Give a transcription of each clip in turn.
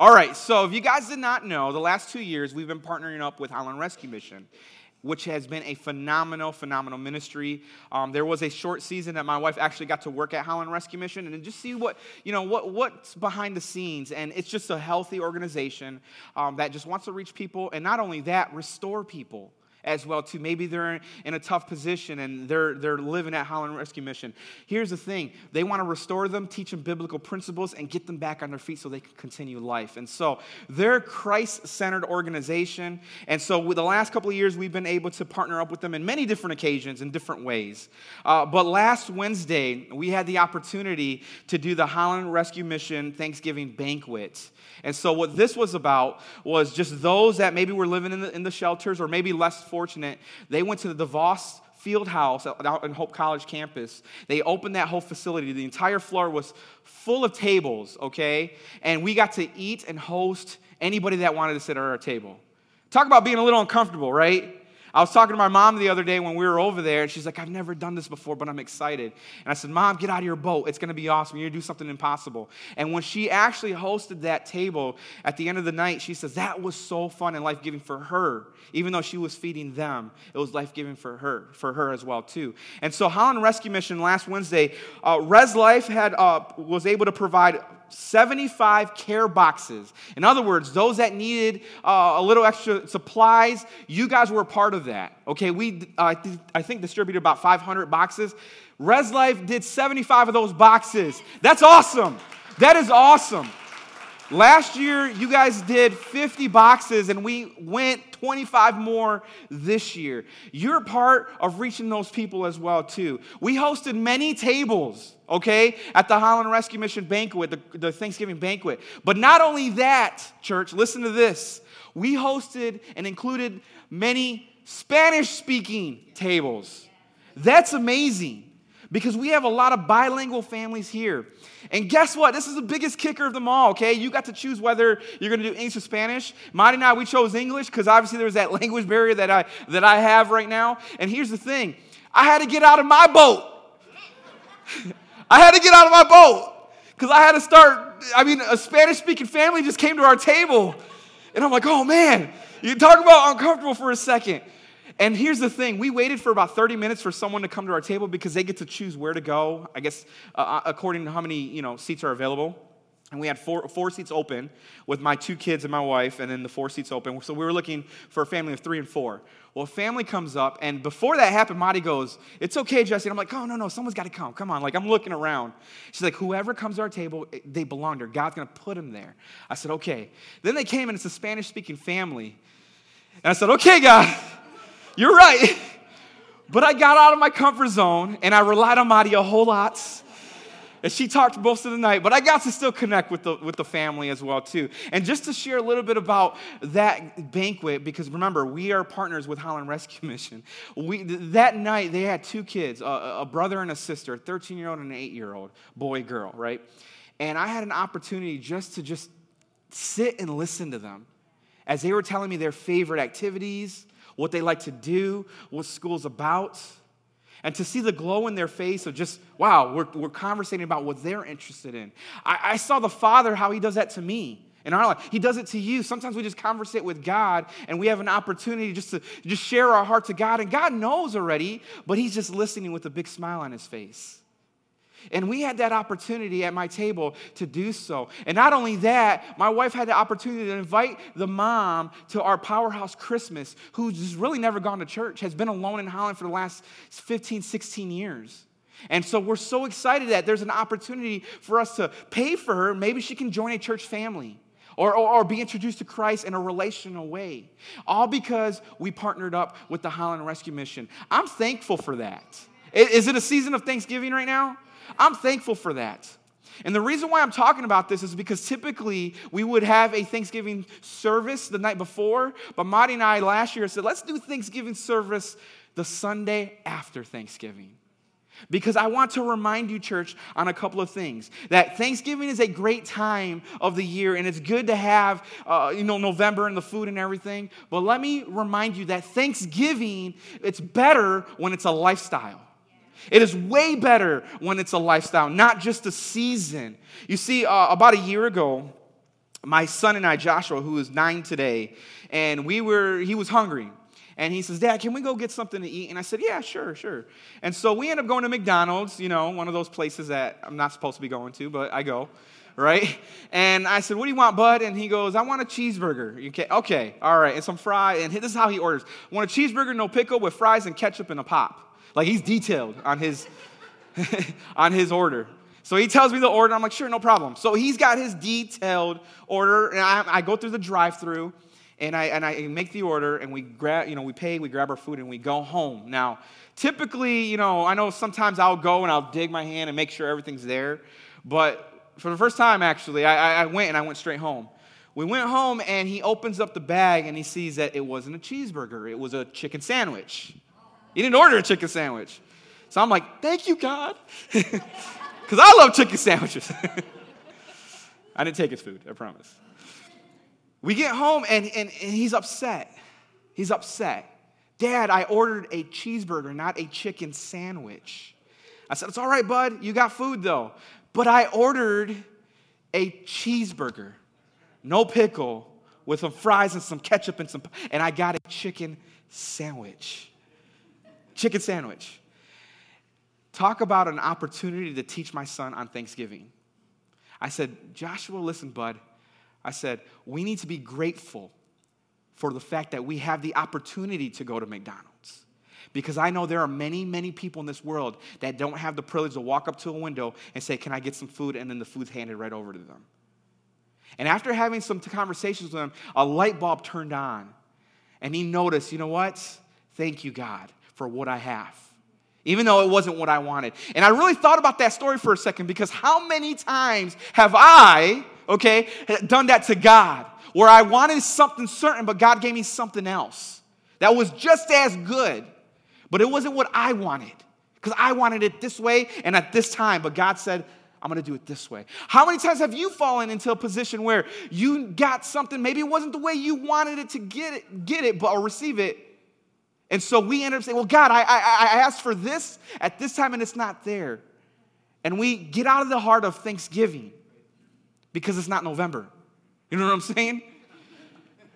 All right, so if you guys did not know, the last 2 years we've been partnering up with Highland Rescue Mission, which has been a phenomenal ministry. There was a short season that my wife actually got to work at Highland Rescue Mission and just see what's behind the scenes. And it's just a healthy organization that just wants to reach people, and not only that, restore people as well too. Maybe they're in a tough position and they're living at Highland Rescue Mission. Here's the thing. They want to restore them, teach them biblical principles, and get them back on their feet so they can continue life. And so they're a Christ-centered organization. And so with the last couple of years, we've been able to partner up with them in many different occasions in different ways. But last Wednesday, we had the opportunity to do the Highland Rescue Mission Thanksgiving Banquet. And so what this was about was just those that maybe were living in the shelters or maybe less fortunate, they went to the DeVos Fieldhouse out in Hope College campus. They opened that whole facility. The entire floor was full of tables, okay? And we got to eat and host anybody that wanted to sit at our table. Talk about being a little uncomfortable, right? I was talking to my mom the other day when we were over there, and she's like, I've never done this before, but I'm excited. And I said, Mom, get out of your boat. It's going to be awesome. You're going to do something impossible. And when she actually hosted that table, at the end of the night, she says, that was so fun and life-giving for her. Even though she was feeding them, it was life-giving for her as well, too. And so Holland Rescue Mission last Wednesday, Res Life was able to provide 75 care boxes. In other words, those that needed a little extra supplies, you guys were a part of that. Okay, we I think distributed about 500 boxes. Res Life did 75 of those boxes. That's awesome. That is awesome. Last year, you guys did 50 boxes, and we went 25 more this year. You're part of reaching those people as well, too. We hosted many tables, okay, at the Highland Rescue Mission Banquet, the Thanksgiving Banquet. But not only that, church, listen to this. We hosted and included many Spanish-speaking tables. That's amazing. Because we have a lot of bilingual families here. And guess what? This is the biggest kicker of them all, okay? You got to choose whether you're going to do English or Spanish. Marty and I, we chose English because obviously there was that language barrier that I have right now. And here's the thing. I had to get out of my boat. I had to get out of my boat because I had to start. I mean, a Spanish-speaking family just came to our table. And I'm like, oh, man. You talk about uncomfortable for a second. And here's the thing. We waited for about 30 minutes for someone to come to our table because they get to choose where to go, I guess, according to how many, seats are available. And we had four seats open with my two kids and my wife, and then the four seats open. So we were looking for a family of 3 and 4. Well, a family comes up, and before that happened, Marty goes, it's okay, Jesse. And I'm like, oh, no, someone's got to come. Come on. Like, I'm looking around. She's like, whoever comes to our table, they belong there. God's going to put them there. I said, okay. Then they came, and it's a Spanish-speaking family. And I said, okay, God. You're right. But I got out of my comfort zone, and I relied on Madi a whole lot. And she talked most of the night, but I got to still connect with the family as well, too. And just to share a little bit about that banquet, because remember, we are partners with Highland Rescue Mission. That night, they had 2 kids, a brother and a sister, a 13-year-old and an 8-year-old, boy, girl, right? And I had an opportunity to sit and listen to them as they were telling me their favorite activities, what they like to do, what school's about, and to see the glow in their face of just, wow, we're conversating about what they're interested in. I saw the Father, how he does that to me in our life. He does it to you. Sometimes we just conversate with God, and we have an opportunity just to share our heart to God, and God knows already, but he's just listening with a big smile on his face. And we had that opportunity at my table to do so. And not only that, my wife had the opportunity to invite the mom to our Powerhouse Christmas, who's really never gone to church, has been alone in Holland for the last 15, 16 years. And so we're so excited that there's an opportunity for us to pay for her. Maybe she can join a church family or be introduced to Christ in a relational way, all because we partnered up with the Highland Rescue Mission. I'm thankful for that. Is it a season of Thanksgiving right now? I'm thankful for that. And the reason why I'm talking about this is because typically we would have a Thanksgiving service the night before, but Marty and I last year said, let's do Thanksgiving service the Sunday after Thanksgiving. Because I want to remind you, church, on a couple of things. That Thanksgiving is a great time of the year, and it's good to have, November and the food and everything. But let me remind you that Thanksgiving, it's better when it's a lifestyle. It is way better when it's a lifestyle, not just a season. You see, about a year ago, my son and I, Joshua, who is 9 today, and he was hungry. And he says, "Dad, can we go get something to eat?" And I said, "Yeah, sure. And so we end up going to McDonald's, one of those places that I'm not supposed to be going to, but I go, right? And I said, "What do you want, bud?" And he goes, "I want a cheeseburger." Okay, all right, and some fries. And this is how he orders. "I want a cheeseburger, no pickle, with fries and ketchup and a pop." Like, he's detailed on his on his order. So he tells me the order. I'm like, "Sure, no problem." So he's got his detailed order, and I go through the drive-thru. And I make the order, and we grab, we pay, we grab our food, and we go home. Now, typically, I know sometimes I'll go and I'll dig my hand and make sure everything's there. But for the first time, actually, I went straight home. We went home, and he opens up the bag, and he sees that it wasn't a cheeseburger. It was a chicken sandwich. He didn't order a chicken sandwich. So I'm like, "Thank you, God," because I love chicken sandwiches. I didn't take his food, I promise. We get home, and he's upset. "Dad, I ordered a cheeseburger, not a chicken sandwich." I said, "It's all right, bud. You got food, though. But I ordered a cheeseburger, no pickle, with some fries and some ketchup and and I got a chicken sandwich." Chicken sandwich. Talk about an opportunity to teach my son on Thanksgiving. I said, "Joshua, listen, bud." I said, "We need to be grateful for the fact that we have the opportunity to go to McDonald's, because I know there are many, many people in this world that don't have the privilege to walk up to a window and say, 'Can I get some food?' and then the food's handed right over to them." And after having some conversations with him, a light bulb turned on, and he noticed, you know what? Thank you, God, for what I have, even though it wasn't what I wanted. And I really thought about that story for a second, because how many times have I... done that to God, where I wanted something certain, but God gave me something else that was just as good, but it wasn't what I wanted, because I wanted it this way and at this time, but God said, "I'm going to do it this way." How many times have you fallen into a position where you got something, maybe it wasn't the way you wanted it to get it, or receive it, and so we ended up saying, "Well, God, I asked for this at this time, and it's not there," and we get out of the heart of Thanksgiving, because it's not November. You know what I'm saying?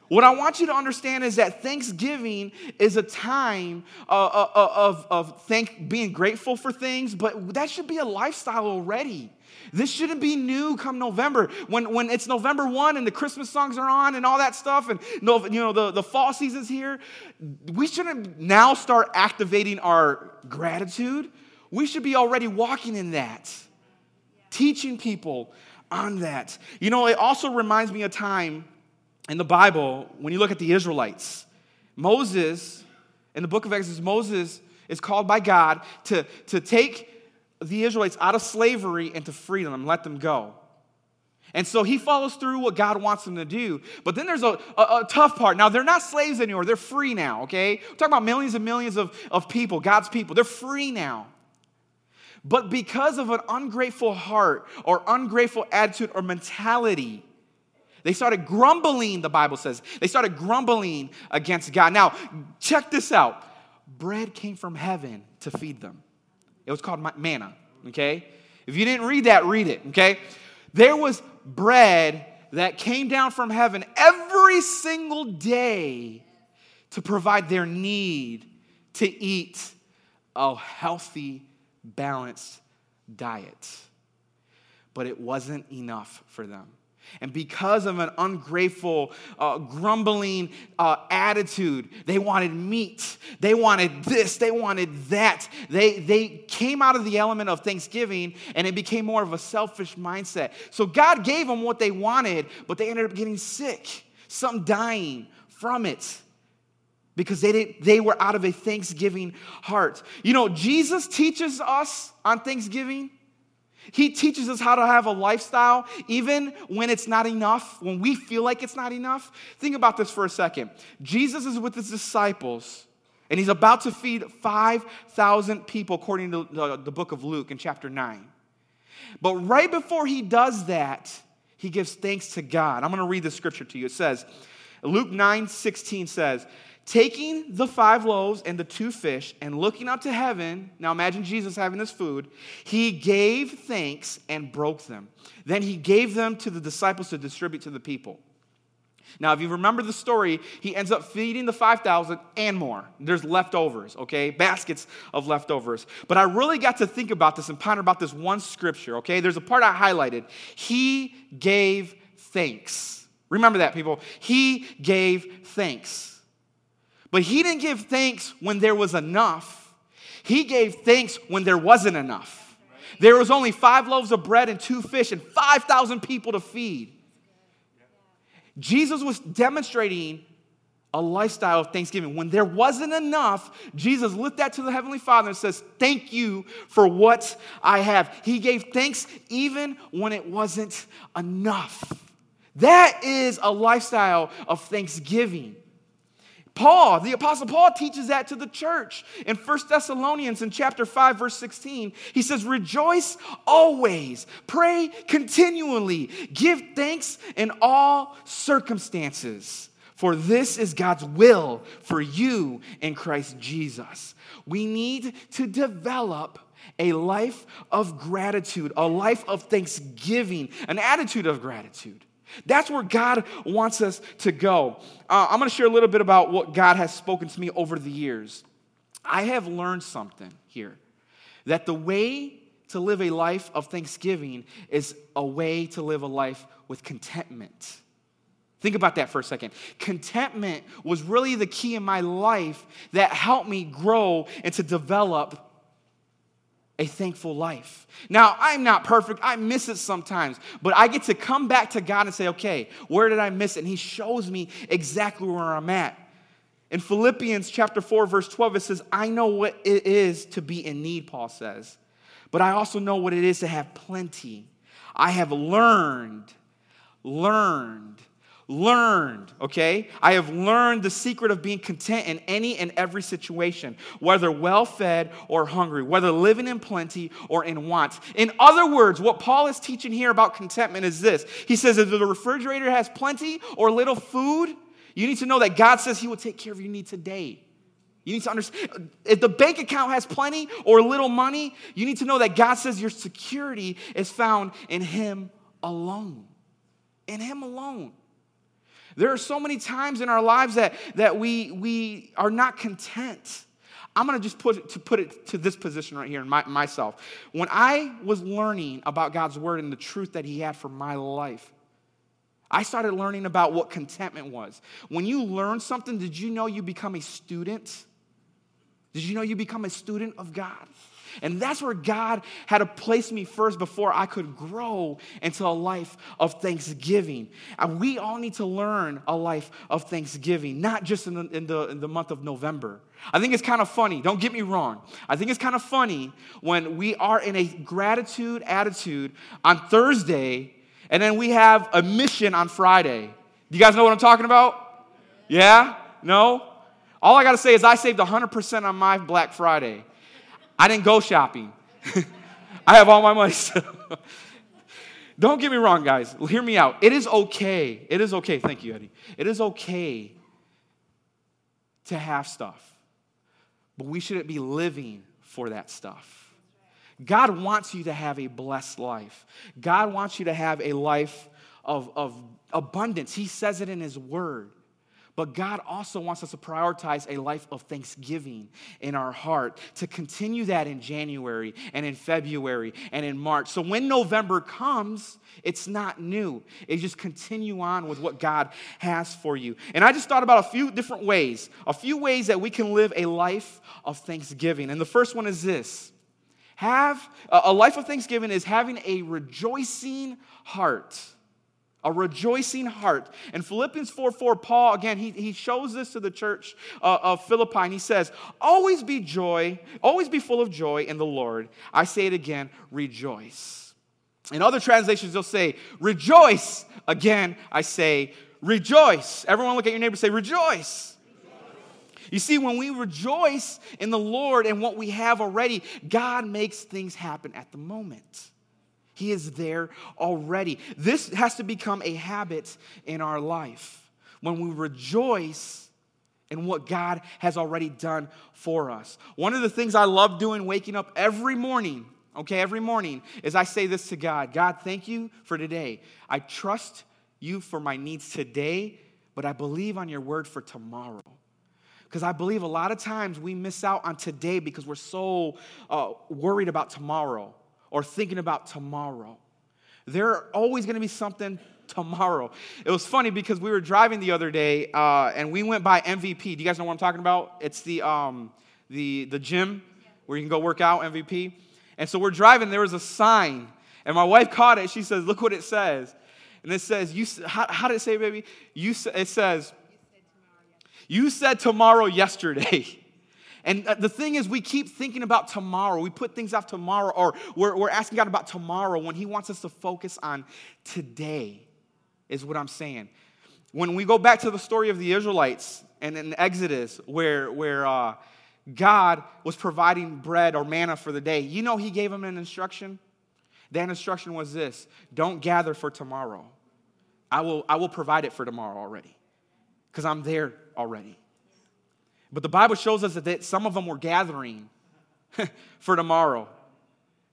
What I want you to understand is that Thanksgiving is a time of being grateful for things, but that should be a lifestyle already. This shouldn't be new come November. When it's November 1 and the Christmas songs are on and all that stuff, and the fall season's here, we shouldn't now start activating our gratitude. We should be already walking in that, teaching people on that. It also reminds me of time in the Bible when you look at the Israelites. Moses, in the book of Exodus, Moses is called by God to take the Israelites out of slavery into freedom and let them go. And so he follows through what God wants him to do. But then there's a tough part. Now, they're not slaves anymore. They're free now, okay? We're talking about millions and millions of people, God's people. They're free now. But because of an ungrateful heart or ungrateful attitude or mentality, they started grumbling, the Bible says. They started grumbling against God. Now, check this out. Bread came from heaven to feed them. It was called manna, okay? If you didn't read that, read it, okay? There was bread that came down from heaven every single day to provide their need to eat a healthy balanced diet. But it wasn't enough for them. And because of an ungrateful, grumbling attitude, they wanted meat. They wanted this. They wanted that. They came out of the element of Thanksgiving, and it became more of a selfish mindset. So God gave them what they wanted, but they ended up getting sick, some dying from it, because they were out of a Thanksgiving heart. Jesus teaches us on Thanksgiving. He teaches us how to have a lifestyle even when it's not enough, when we feel like it's not enough. Think about this for a second. Jesus is with his disciples, and he's about to feed 5,000 people according to the book of Luke in chapter 9. But right before he does that, he gives thanks to God. I'm going to read the scripture to you. It says, Luke 9:16 says, taking the 5 loaves and the 2 fish and looking up to heaven, now imagine Jesus having this food, he gave thanks and broke them. Then he gave them to the disciples to distribute to the people. Now, if you remember the story, he ends up feeding the 5,000 and more. There's leftovers, okay? Baskets of leftovers. But I really got to think about this and ponder about this one scripture, okay? There's a part I highlighted. He gave thanks. Remember that, people. He gave thanks. But he didn't give thanks when there was enough. He gave thanks when there wasn't enough. There was only 5 loaves of bread and 2 fish and 5,000 people to feed. Jesus was demonstrating a lifestyle of thanksgiving. When there wasn't enough, Jesus lifted that to the Heavenly Father and says, thank you for what I have. He gave thanks even when it wasn't enough. That is a lifestyle of thanksgiving. Paul, the Apostle Paul, teaches that to the church. In 1 Thessalonians in chapter 5, verse 16, he says, rejoice always, pray continually, give thanks in all circumstances, for this is God's will for you in Christ Jesus. We need to develop a life of gratitude, a life of thanksgiving, an attitude of gratitude. That's where God wants us to go. I'm going to share a little bit about what God has spoken to me over the years. I have learned something here, that the way to live a life of thanksgiving is a way to live a life with contentment. Think about that for a second. Contentment was really the key in my life that helped me grow and to develop a thankful life. Now, I'm not perfect. I miss it sometimes, but I get to come back to God and say, okay, where did I miss it? And he shows me exactly where I'm at. In Philippians chapter 4, verse 12, it says, I know what it is to be in need, Paul says, but I also know what it is to have plenty. I have learned, okay? I have learned the secret of being content in any and every situation, whether well-fed or hungry, whether living in plenty or in want. In other words, what Paul is teaching here about contentment is this. He says if the refrigerator has plenty or little food, you need to know that God says he will take care of your need today. You need to understand, if the bank account has plenty or little money, you need to know that God says your security is found in him alone. In him alone. There are so many times in our lives that we are not content. I'm going to just put it to this position right here in myself. When I was learning about God's word and the truth that he had for my life, I started learning about what contentment was. When you learn something, did you know you become a student? Did you know you become a student of God? And that's where God had to place me first before I could grow into a life of thanksgiving. And we all need to learn a life of thanksgiving, not just in the month of November. I think it's kind of funny. Don't get me wrong. I think it's kind of funny when we are in a gratitude attitude on Thursday, and then we have a mission on Friday. Do you guys know what I'm talking about? Yeah? No? All I got to say is I saved 100% on my Black Friday. I didn't go shopping. I have all my money still. Don't get me wrong, guys. Hear me out. It is okay. It is okay. Thank you, Eddie. It is okay to have stuff, but we shouldn't be living for that stuff. God wants you to have a blessed life. God wants you to have a life of abundance. He says it in his word. But God also wants us to prioritize a life of thanksgiving in our heart, to continue that in January and in February and in March. So when November comes, it's not new. It just continue on with what God has for you. And I just thought about a few ways that we can live a life of thanksgiving. And the first one is this. A life of thanksgiving is having a rejoicing heart. A rejoicing heart. In Philippians 4:4, Paul, again, he shows this to the church of Philippi, and he says, always be full of joy in the Lord. I say it again, rejoice. In other translations, they'll say, rejoice. Again, I say, rejoice. Everyone look at your neighbor and say, rejoice. You see, when we rejoice in the Lord and what we have already, God makes things happen at the moment. He is there already. This has to become a habit in our life. when we rejoice in what God has already done for us. One of the things I love doing waking up every morning, is I say this to God. God, thank you for today. I trust you for my needs today, but I believe on your word for tomorrow. Because I believe a lot of times we miss out on today because we're so worried about tomorrow or thinking about tomorrow. There's always going to be something tomorrow. It was funny because we were driving the other day and we went by MVP. Do you guys know what I'm talking about? It's the gym where you can go work out, MVP. And so we're driving. There was a sign, and my wife caught it. She says, "Look what it says." And it says, "You." How did it say, baby? It says, you said tomorrow yesterday. And the thing is, we keep thinking about tomorrow. We put things off tomorrow, or we're asking God about tomorrow when he wants us to focus on today, is what I'm saying. When we go back to the story of the Israelites and in Exodus, where God was providing bread or manna for the day, you know he gave them an instruction? That instruction was this: don't gather for tomorrow. I will provide it for tomorrow already, because I'm there already. But the Bible shows us that some of them were gathering for tomorrow.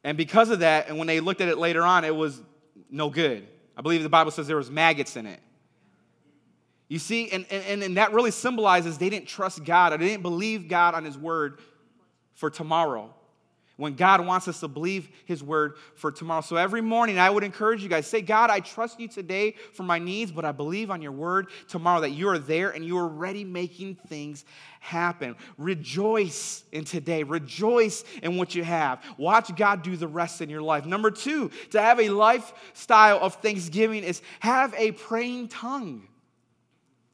And because of that, and when they looked at it later on, it was no good. I believe the Bible says there was maggots in it. You see, and that really symbolizes they didn't trust God, or they didn't believe God on his word for tomorrow, when God wants us to believe his word for tomorrow. So every morning, I would encourage you guys, say, God, I trust you today for my needs, but I believe on your word tomorrow that you are there and you are already making things happen. Rejoice in today. Rejoice in what you have. Watch God do the rest in your life. Number two, to have a lifestyle of thanksgiving is have a praying tongue.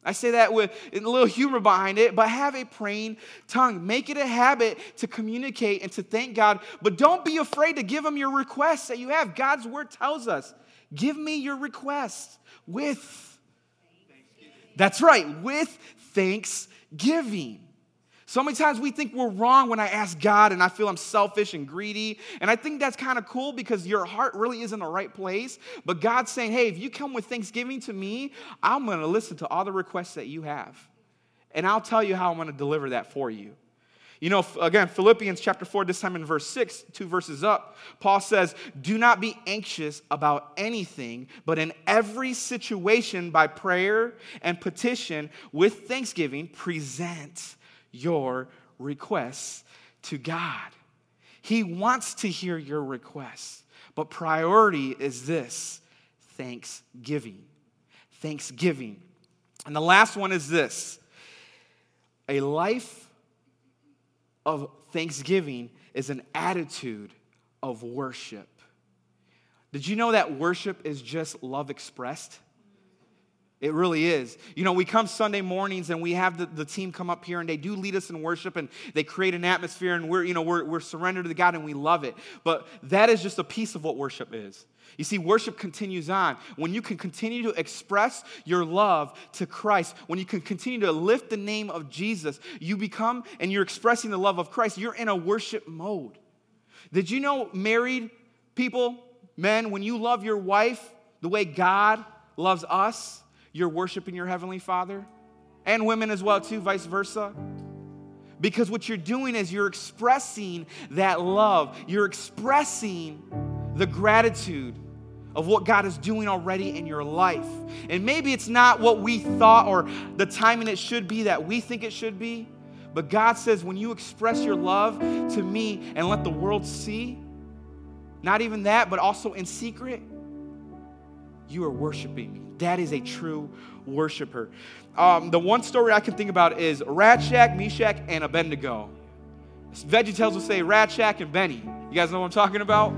I say that with a little humor behind it, but have a praying tongue. Make it a habit to communicate and to thank God, but don't be afraid to give him your requests that you have. God's word tells us, give me your requests with thanksgiving. That's right, with thanksgiving. So many times we think we're wrong when I ask God and I feel I'm selfish and greedy. And I think that's kind of cool because your heart really is in the right place. But God's saying, hey, if you come with thanksgiving to me, I'm going to listen to all the requests that you have. And I'll tell you how I'm going to deliver that for you. You know, again, Philippians chapter 4, this time in verse 6, 2 verses up, Paul says, do not be anxious about anything, but in every situation by prayer and petition with thanksgiving, present your requests to God. He wants to hear your requests, but priority is this: thanksgiving. Thanksgiving. And the last one is this: a life of thanksgiving is an attitude of worship. Did you know that worship is just love expressed? It really is. You know, we come Sunday mornings and we have the team come up here and they do lead us in worship and they create an atmosphere and we're surrendered to God and we love it. But that is just a piece of what worship is. You see, worship continues on. When you can continue to express your love to Christ, when you can continue to lift the name of Jesus, you become and you're expressing the love of Christ. You're in a worship mode. Did you know, married people, men, when you love your wife the way God loves us, you're worshiping your Heavenly Father, and women as well too, vice versa. Because what you're doing is you're expressing that love. You're expressing the gratitude of what God is doing already in your life. And maybe it's not what we thought or the timing it should be that we think it should be, but God says when you express your love to me and let the world see, not even that, but also in secret, you are worshiping me. That is a true worshiper. The one story I can think about is Shadrach, Meshach, and Abednego. VeggieTales will say Shadrach and Benny. You guys know what I'm talking about?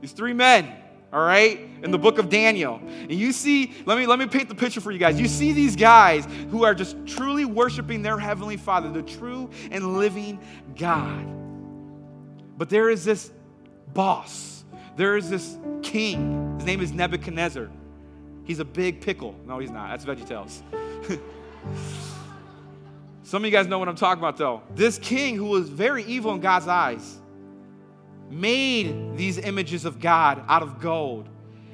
These three men, all right, in the book of Daniel. And you see, let me paint the picture for you guys. You see these guys who are just truly worshiping their Heavenly Father, the true and living God. But there is this boss. There is this king. His name is Nebuchadnezzar. He's a big pickle. No, he's not. That's VeggieTales. Some of you guys know what I'm talking about, though. This king, who was very evil in God's eyes, made these images of God out of gold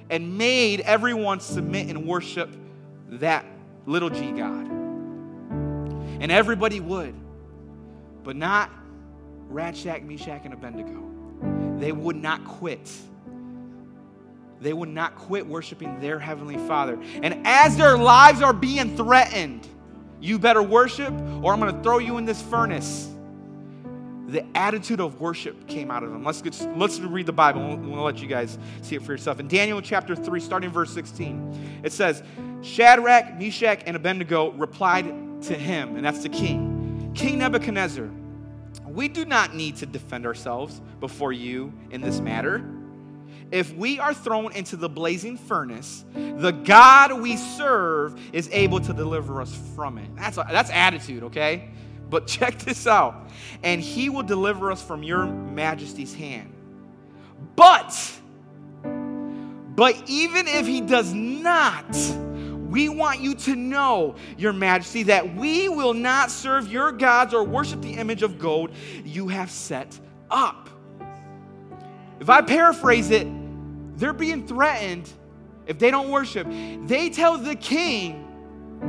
and made everyone submit and worship that little g God. And everybody would, but not Shadrach, Meshach, and Abednego. They would not quit. They would not quit worshiping their Heavenly Father. And as their lives are being threatened, you better worship or I'm going to throw you in this furnace. The attitude of worship came out of them. Let's read the Bible. We'll let you guys see it for yourself. In Daniel chapter 3, starting in verse 16, it says, Shadrach, Meshach, and Abednego replied to him, and that's the king. King Nebuchadnezzar, we do not need to defend ourselves before you in this matter. If we are thrown into the blazing furnace, the God we serve is able to deliver us from it. That's attitude, okay? But check this out. And he will deliver us from your majesty's hand. But even if he does not, we want you to know, your majesty, that we will not serve your gods or worship the image of gold you have set up. If I paraphrase it, they're being threatened if they don't worship. They tell the king,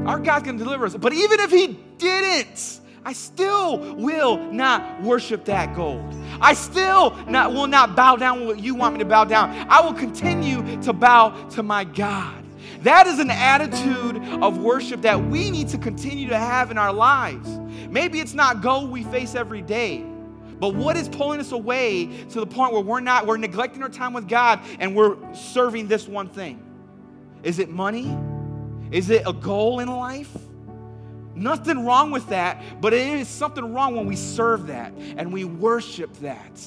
our God's going to deliver us. But even if he didn't, I still will not worship that gold. I still will not bow down what you want me to bow down. I will continue to bow to my God. That is an attitude of worship that we need to continue to have in our lives. Maybe it's not gold we face every day, but what is pulling us away to the point where we're neglecting our time with God and we're serving this one thing? Is it money? Is it a goal in life? Nothing wrong with that, but it is something wrong when we serve that and we worship that.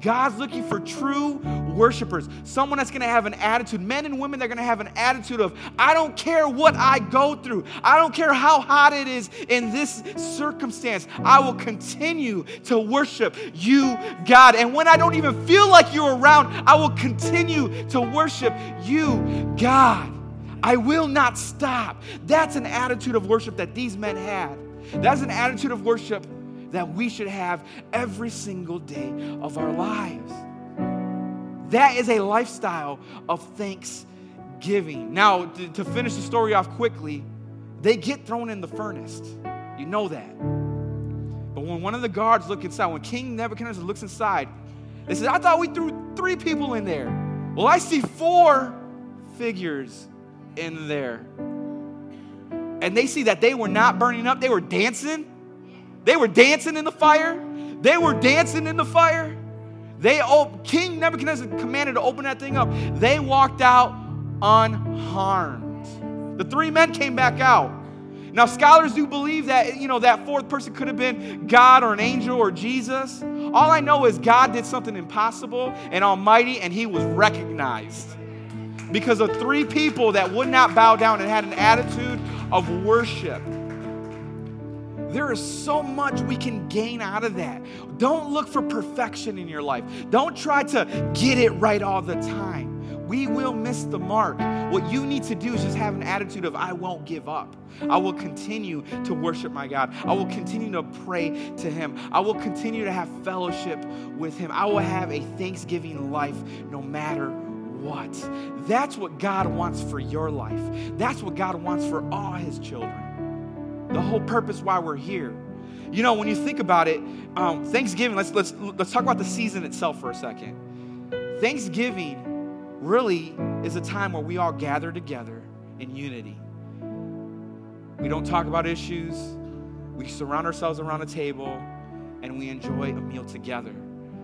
God's looking for true worshipers, someone that's going to have an attitude, men and women that are going to have an attitude of, I don't care what I go through. I don't care how hot it is in this circumstance. I will continue to worship you, God. And when I don't even feel like you're around, I will continue to worship you, God. I will not stop. That's an attitude of worship that these men had. That's an attitude of worship that we should have every single day of our lives. That is a lifestyle of thanksgiving. Now, to finish the story off quickly, they get thrown in the furnace. You know that. But when one of the guards look inside, when King Nebuchadnezzar looks inside, they say, I thought we threw 3 people in there. Well, I see 4 figures in there. And they see that they were not burning up. They were dancing. They were dancing in the fire. They were dancing in the fire. King Nebuchadnezzar commanded to open that thing up. They walked out unharmed. The 3 men came back out. Now, scholars do believe that, that 4th person could have been God or an angel or Jesus. All I know is God did something impossible and almighty, and he was recognized because of 3 people that would not bow down and had an attitude of worship. There is so much we can gain out of that. Don't look for perfection in your life. Don't try to get it right all the time. We will miss the mark. What you need to do is just have an attitude of, I won't give up. I will continue to worship my God. I will continue to pray to him. I will continue to have fellowship with him. I will have a thanksgiving life no matter what. That's what God wants for your life. That's what God wants for all his children. The whole purpose why we're here. When you think about it, Thanksgiving, let's talk about the season itself for a second. Thanksgiving really is a time where we all gather together in unity. We don't talk about issues. We surround ourselves around a table and we enjoy a meal together.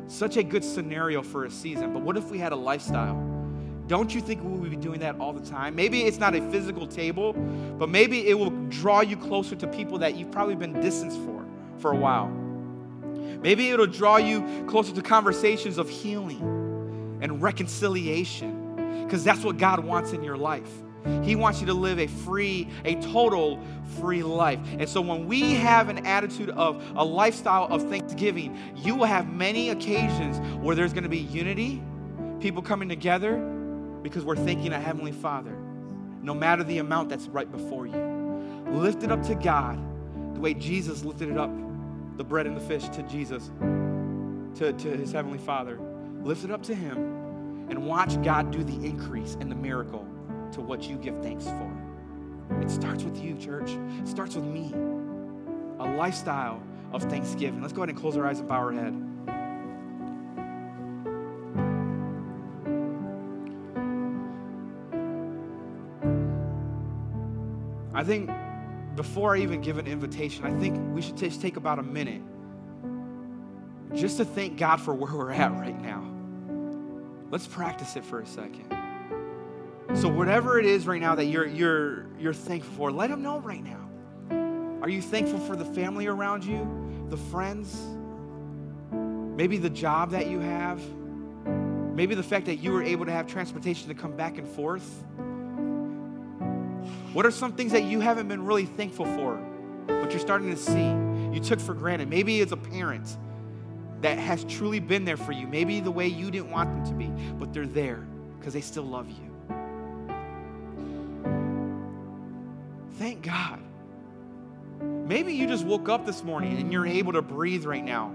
Such a good scenario for a season. But what if we had a lifestyle? Don't you think we would be doing that all the time? Maybe it's not a physical table, but maybe it will draw you closer to people that you've probably been distanced for a while. Maybe it'll draw you closer to conversations of healing and reconciliation, because that's what God wants in your life. He wants you to live a total free life. And so when we have an attitude of a lifestyle of thanksgiving, you will have many occasions where there's going to be unity, people coming together, because we're thanking a Heavenly Father, no matter the amount that's right before you. Lift it up to God the way Jesus lifted it up, the bread and the fish to Jesus, to his Heavenly Father. Lift it up to him and watch God do the increase and the miracle to what you give thanks for. It's starts with you, church. It starts with me. A lifestyle of thanksgiving. Let's go ahead and close our eyes and bow our head. I think before I even give an invitation, I think we should just take about a minute just to thank God for where we're at right now. Let's practice it for a second. So whatever it is right now that you're thankful for, let him know right now. Are you thankful for the family around you, the friends, maybe the job that you have, maybe the fact that you were able to have transportation to come back and forth? What are some things that you haven't been really thankful for, but you're starting to see, you took for granted? Maybe it's a parent that has truly been there for you, maybe the way you didn't want them to be, but they're there because they still love you. Thank God. Maybe you just woke up this morning and you're able to breathe right now.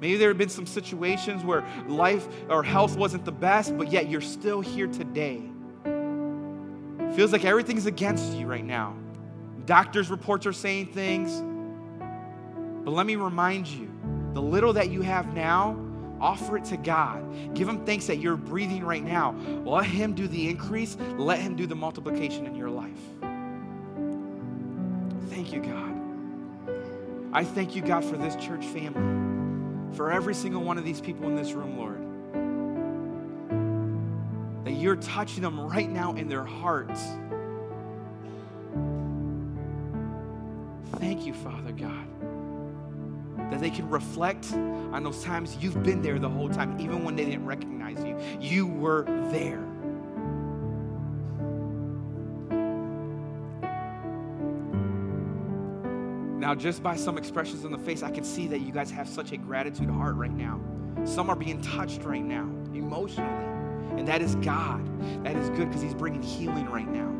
Maybe there have been some situations where life or health wasn't the best, but yet you're still here today. Feels like everything's against you right now. Doctors' reports are saying things. But let me remind you, the little that you have now, offer it to God. Give him thanks that you're breathing right now. Let him do the increase. Let him do the multiplication in your life. Thank you, God. I thank you, God, for this church family, for every single one of these people in this room, Lord. That you're touching them right now in their hearts. Thank you, Father God, that they can reflect on those times you've been there the whole time, even when they didn't recognize you. You were there. Now, just by some expressions on the face, I can see that you guys have such a gratitude heart right now. Some are being touched right now, emotionally. And that is God. That is good because he's bringing healing right now.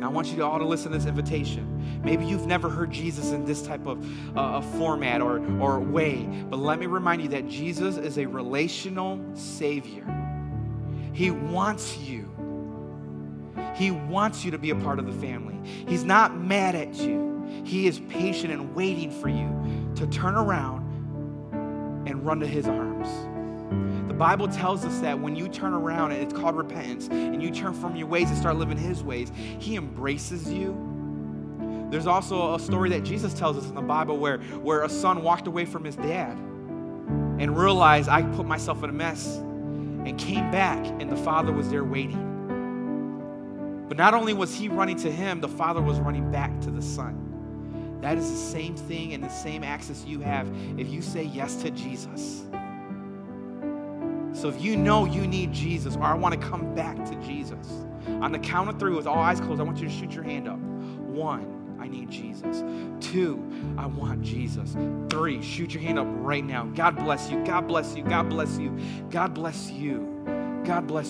Now I want you all to listen to this invitation. Maybe you've never heard Jesus in this type of format or way, but let me remind you that Jesus is a relational Savior. He wants you. He wants you to be a part of the family. He's not mad at you. He is patient and waiting for you to turn around and run to his arms. Bible tells us that when you turn around, and it's called repentance, and you turn from your ways and start living his ways, he embraces you. There's also a story that Jesus tells us in the Bible where a son walked away from his dad and realized, I put myself in a mess, and came back, and the father was there waiting. But not only was he running to him, the father was running back to the son. That is the same thing and the same access you have if you say yes to Jesus. So if you know you need Jesus, or I want to come back to Jesus, on the count of three with all eyes closed, I want you to shoot your hand up. 1, I need Jesus. 2, I want Jesus. 3, shoot your hand up right now. God bless you. God bless you. God bless you. God bless you. God bless